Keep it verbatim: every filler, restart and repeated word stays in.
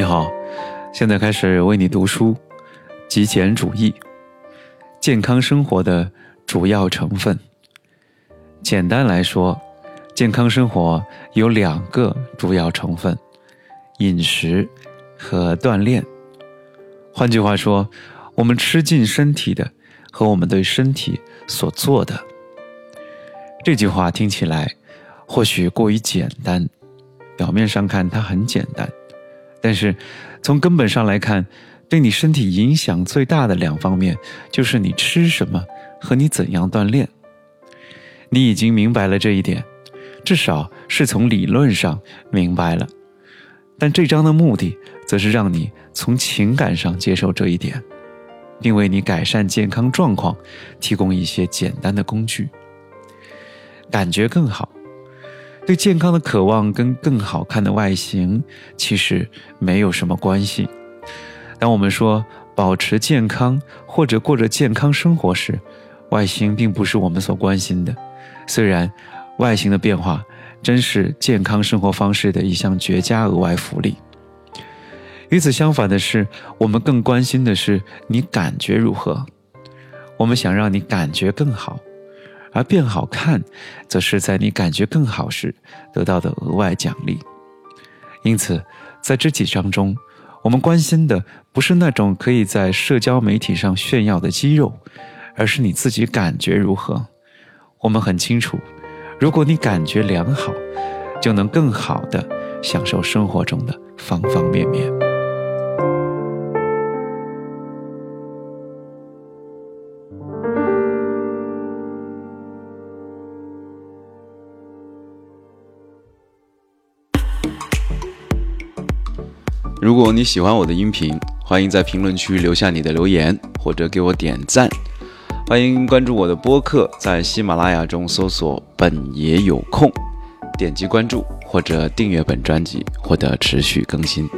你好，现在开始为你读书。极简主义，健康生活的主要成分。简单来说，健康生活有两个主要成分，饮食和锻炼。换句话说，我们吃进身体的和我们对身体所做的。这句话听起来或许过于简单，表面上看它很简单，但是从根本上来看，对你身体影响最大的两方面就是你吃什么和你怎样锻炼。你已经明白了这一点，至少是从理论上明白了，但这章的目的则是让你从情感上接受这一点，并为你改善健康状况提供一些简单的工具。感觉更好，对健康的渴望跟更好看的外形其实没有什么关系。当我们说保持健康或者过着健康生活时，外形并不是我们所关心的，虽然外形的变化真是健康生活方式的一项绝佳额外福利。与此相反的是，我们更关心的是你感觉如何。我们想让你感觉更好，而变好看则是在你感觉更好时得到的额外奖励。因此，在这几章中，我们关心的不是那种可以在社交媒体上炫耀的肌肉，而是你自己感觉如何。我们很清楚，如果你感觉良好，就能更好地享受生活中的方方面面。如果你喜欢我的音频，欢迎在评论区留下你的留言，或者给我点赞。欢迎关注我的播客，在喜马拉雅中搜索本也有空，点击关注或者订阅本专辑，获得持续更新。